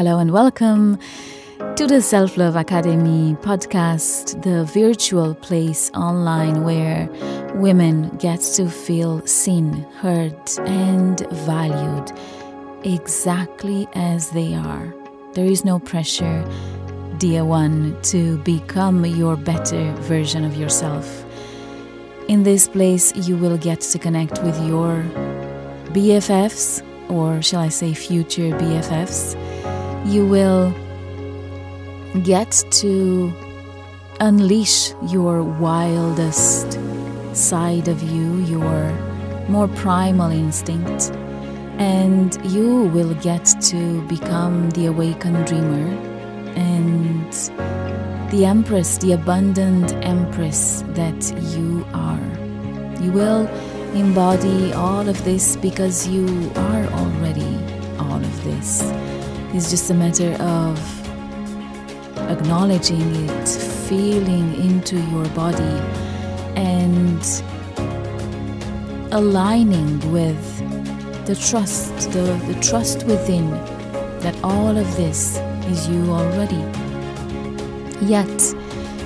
Hello and welcome to the Self Love Academy podcast, the virtual place online where women get to feel seen, heard, and valued exactly as they are. There is no pressure, dear one, to become your better version of yourself. In this place, you will get to connect with your BFFs, or shall I say future BFFs. You will get to unleash your wildest side of you, your more primal instinct, and you will get to become the awakened dreamer and the empress, the abundant empress that you are. You will embody all of this because you are already all of this. It's just a matter of acknowledging it, feeling into your body, and aligning with the trust within that all of this is you already. Yet,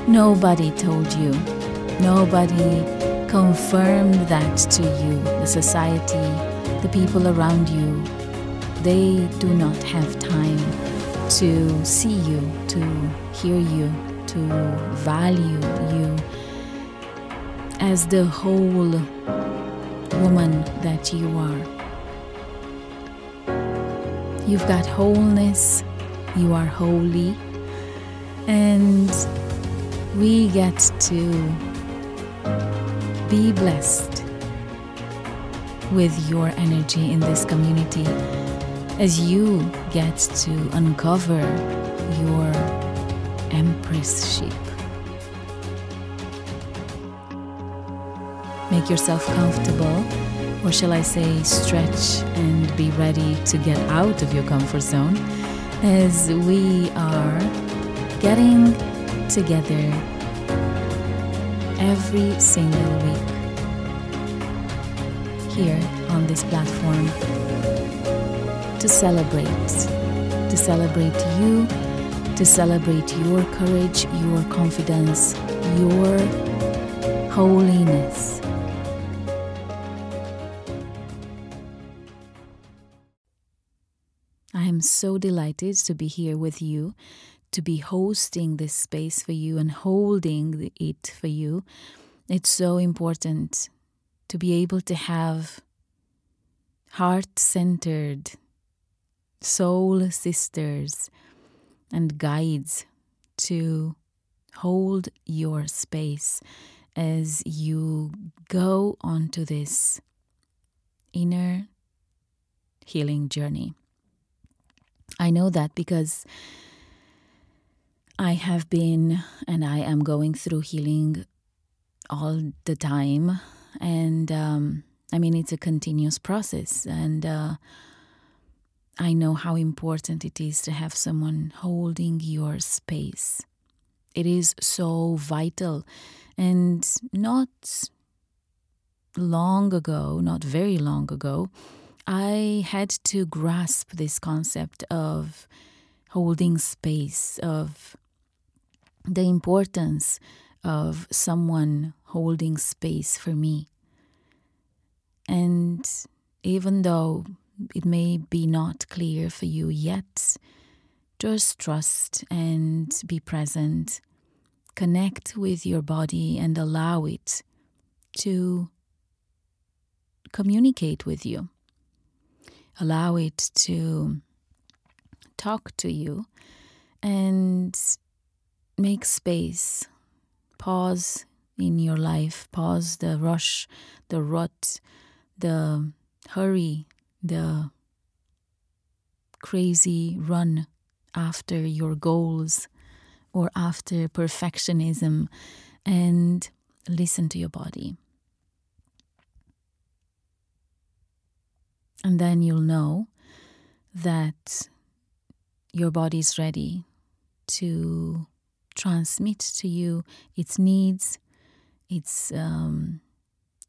nobody told you, nobody confirmed that to you. The society, the people around you, they do not have time to see you, to hear you, to value you as the whole woman that you are. You've got wholeness, you are holy, and we get to be blessed with your energy in this community as you get to uncover your empressship. Make yourself comfortable, or shall I say stretch, and be ready to get out of your comfort zone as we are getting together every single week here on this platform to celebrate you, to celebrate your courage, your confidence, your holiness. I am so delighted to be here with you, to be hosting this space for you and holding it for you. It's so important to be able to have heart-centered soul sisters and guides to hold your space as you go onto this inner healing journey. I know that because I have been, and I am going through healing all the time, and I mean, it's a continuous process, and I know how important it is to have someone holding your space. It is so vital, and not very long ago, I had to grasp this concept of holding space, of the importance of someone holding space for me. And even though it may be not clear for you yet, just trust and be present. Connect with your body and allow it to communicate with you. Allow it to talk to you, and make space. Pause in your life. Pause the rush, the rut, the hurry, the crazy run after your goals or after perfectionism, and listen to your body. And then you'll know that your body's ready to transmit to you its needs, its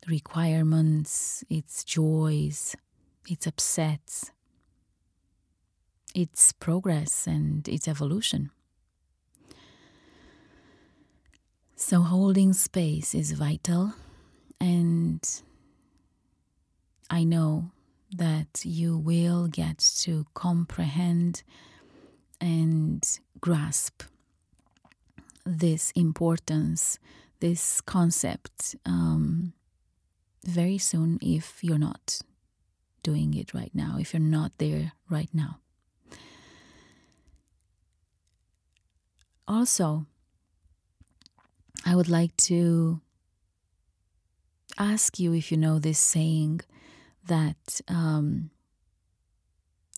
requirements, its joys, its upsets, its progress and its evolution. So holding space is vital, and I know that you will get to comprehend and grasp this importance, this concept, very soon if you're not doing it right now, if you're not there right now. Also, I would like to ask you if you know this saying that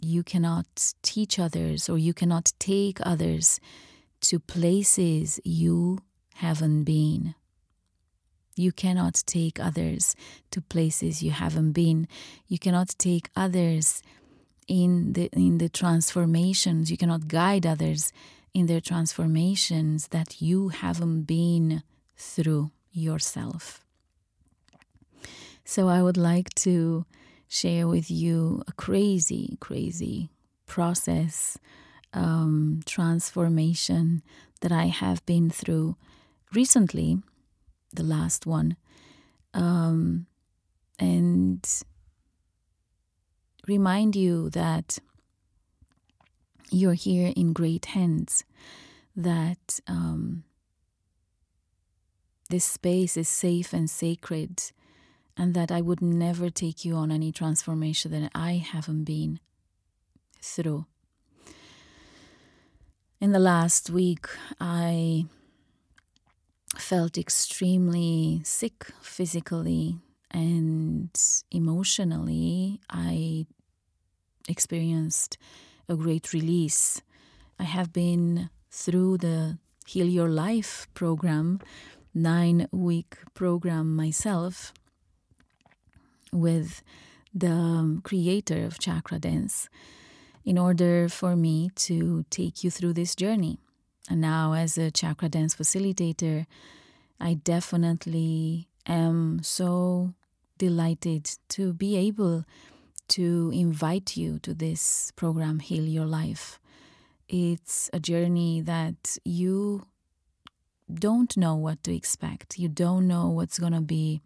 you cannot teach others, or you cannot take others to places you haven't been. You cannot take others to places you haven't been. You cannot take others in the transformations. You cannot guide others in their transformations that you haven't been through yourself. So I would like to share with you a crazy, crazy process, transformation that I have been through recently, the last one, and remind you that you're here in great hands, that this space is safe and sacred, and that I would never take you on any transformation that I haven't been through. In the last week, I felt extremely sick physically and emotionally. I experienced a great release. I have been through the Heal Your Life program, 9-week program myself, with the creator of Chakra Dance, in order for me to take you through this journey. And now, as a Chakra Dance facilitator, I definitely am so delighted to be able to invite you to this program, Heal Your Life. It's a journey that you don't know what to expect. You don't know what's going to be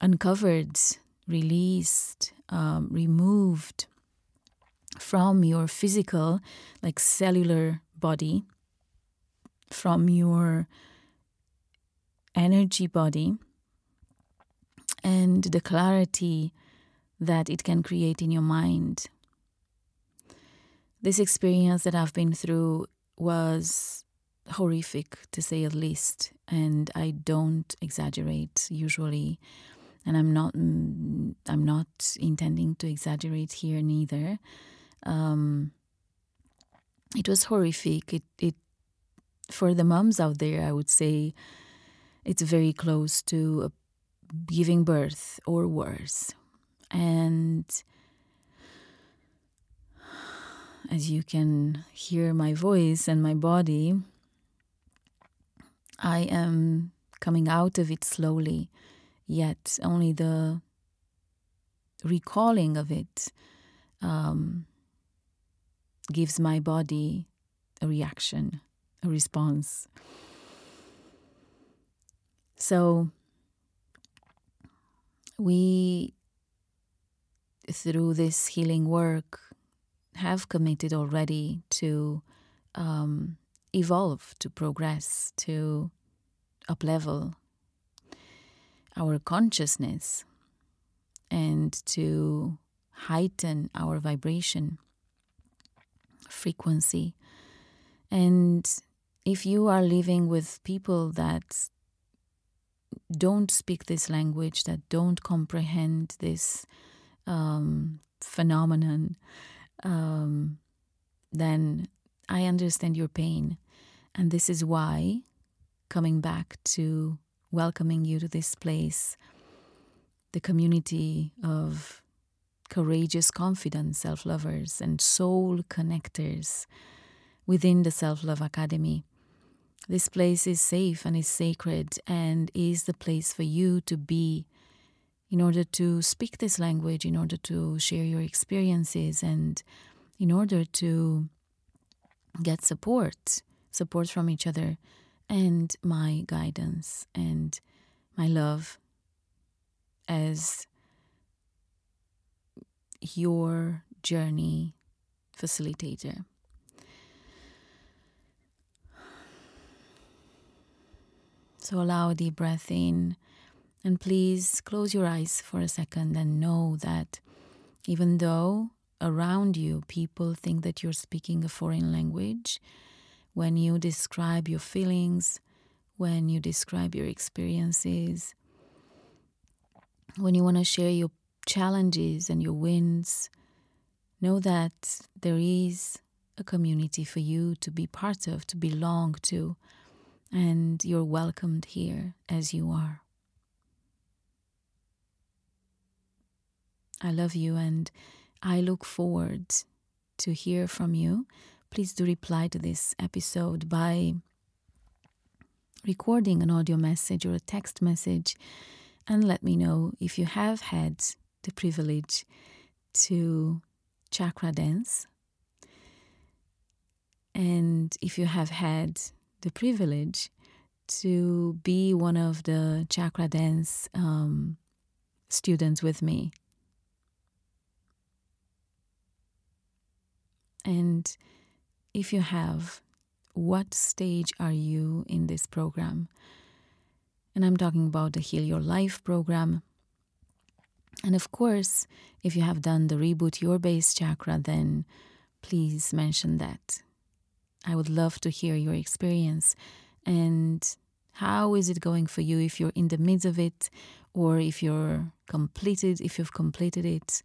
uncovered, released, removed from your physical, like cellular body, from your energy body, and the clarity that it can create in your mind. This experience that I've been through was horrific, to say the least, and I don't exaggerate usually, and I'm not intending to exaggerate here neither. It was horrific. It for the moms out there, I would say it's very close to giving birth or worse. And as you can hear my voice and my body, I am coming out of it slowly, yet only the recalling of it gives my body a reaction, a response. So we, through this healing work, have committed already to evolve, to progress, to up-level our consciousness and to heighten our vibration frequency. And if you are living with people that don't speak this language, that don't comprehend this phenomenon, then I understand your pain. And this is why coming back to welcoming you to this place, the community of courageous, confident self-lovers and soul connectors within the Self Love Academy. This place is safe and is sacred and is the place for you to be in order to speak this language, in order to share your experiences and in order to get support from each other, and my guidance and my love as your journey facilitator. So allow a deep breath in, and please close your eyes for a second and know that even though around you people think that you're speaking a foreign language, when you describe your feelings, when you describe your experiences, when you want to share your challenges and your wins, know that there is a community for you to be part of, to belong to, and you're welcomed here as you are. I love you, and I look forward to hear from you. Please do reply to this episode by recording an audio message or a text message, and let me know if you have had the privilege to chakra dance, and if you have had the privilege to be one of the chakra dance students with me. And if you have, what stage are you in this program? And I'm talking about the Heal Your Life program. And of course, if you have done the Reboot Your Base Chakra, then please mention that. I would love to hear your experience and how is it going for you, if you're in the midst of it or if you've completed it.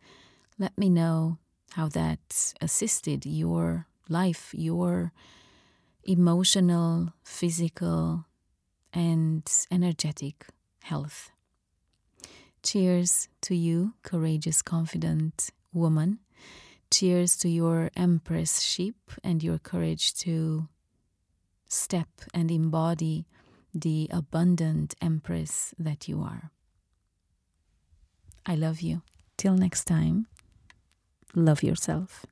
Let me know how that assisted your life, your emotional, physical, and energetic health. Cheers to you, courageous, confident woman. Cheers to your empressship and your courage to step and embody the abundant empress that you are. I love you. Till next time, love yourself.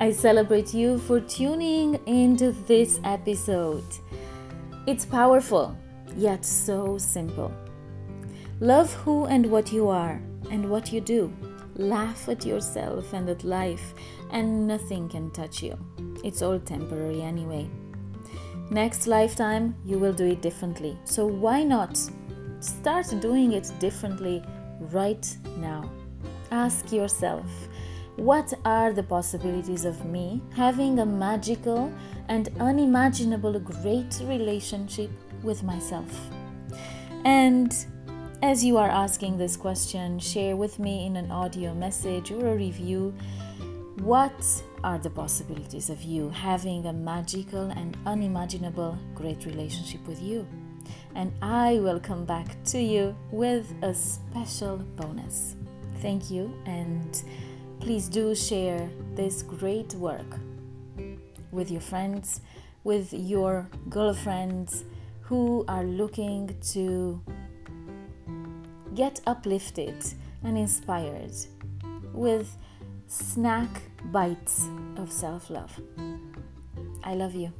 I celebrate you for tuning into this episode. It's powerful, yet so simple. Love who and what you are and what you do. Laugh at yourself and at life, and nothing can touch you. It's all temporary anyway. Next lifetime, you will do it differently. So why not start doing it differently right now? Ask yourself, what are the possibilities of me having a magical and unimaginable great relationship with myself? And as you are asking this question, share with me in an audio message or a review, what are the possibilities of you having a magical and unimaginable great relationship with you? And I will come back to you with a special bonus. Thank you, and please do share this great work with your friends, with your girlfriends who are looking to get uplifted and inspired with snack bites of self-love. I love you.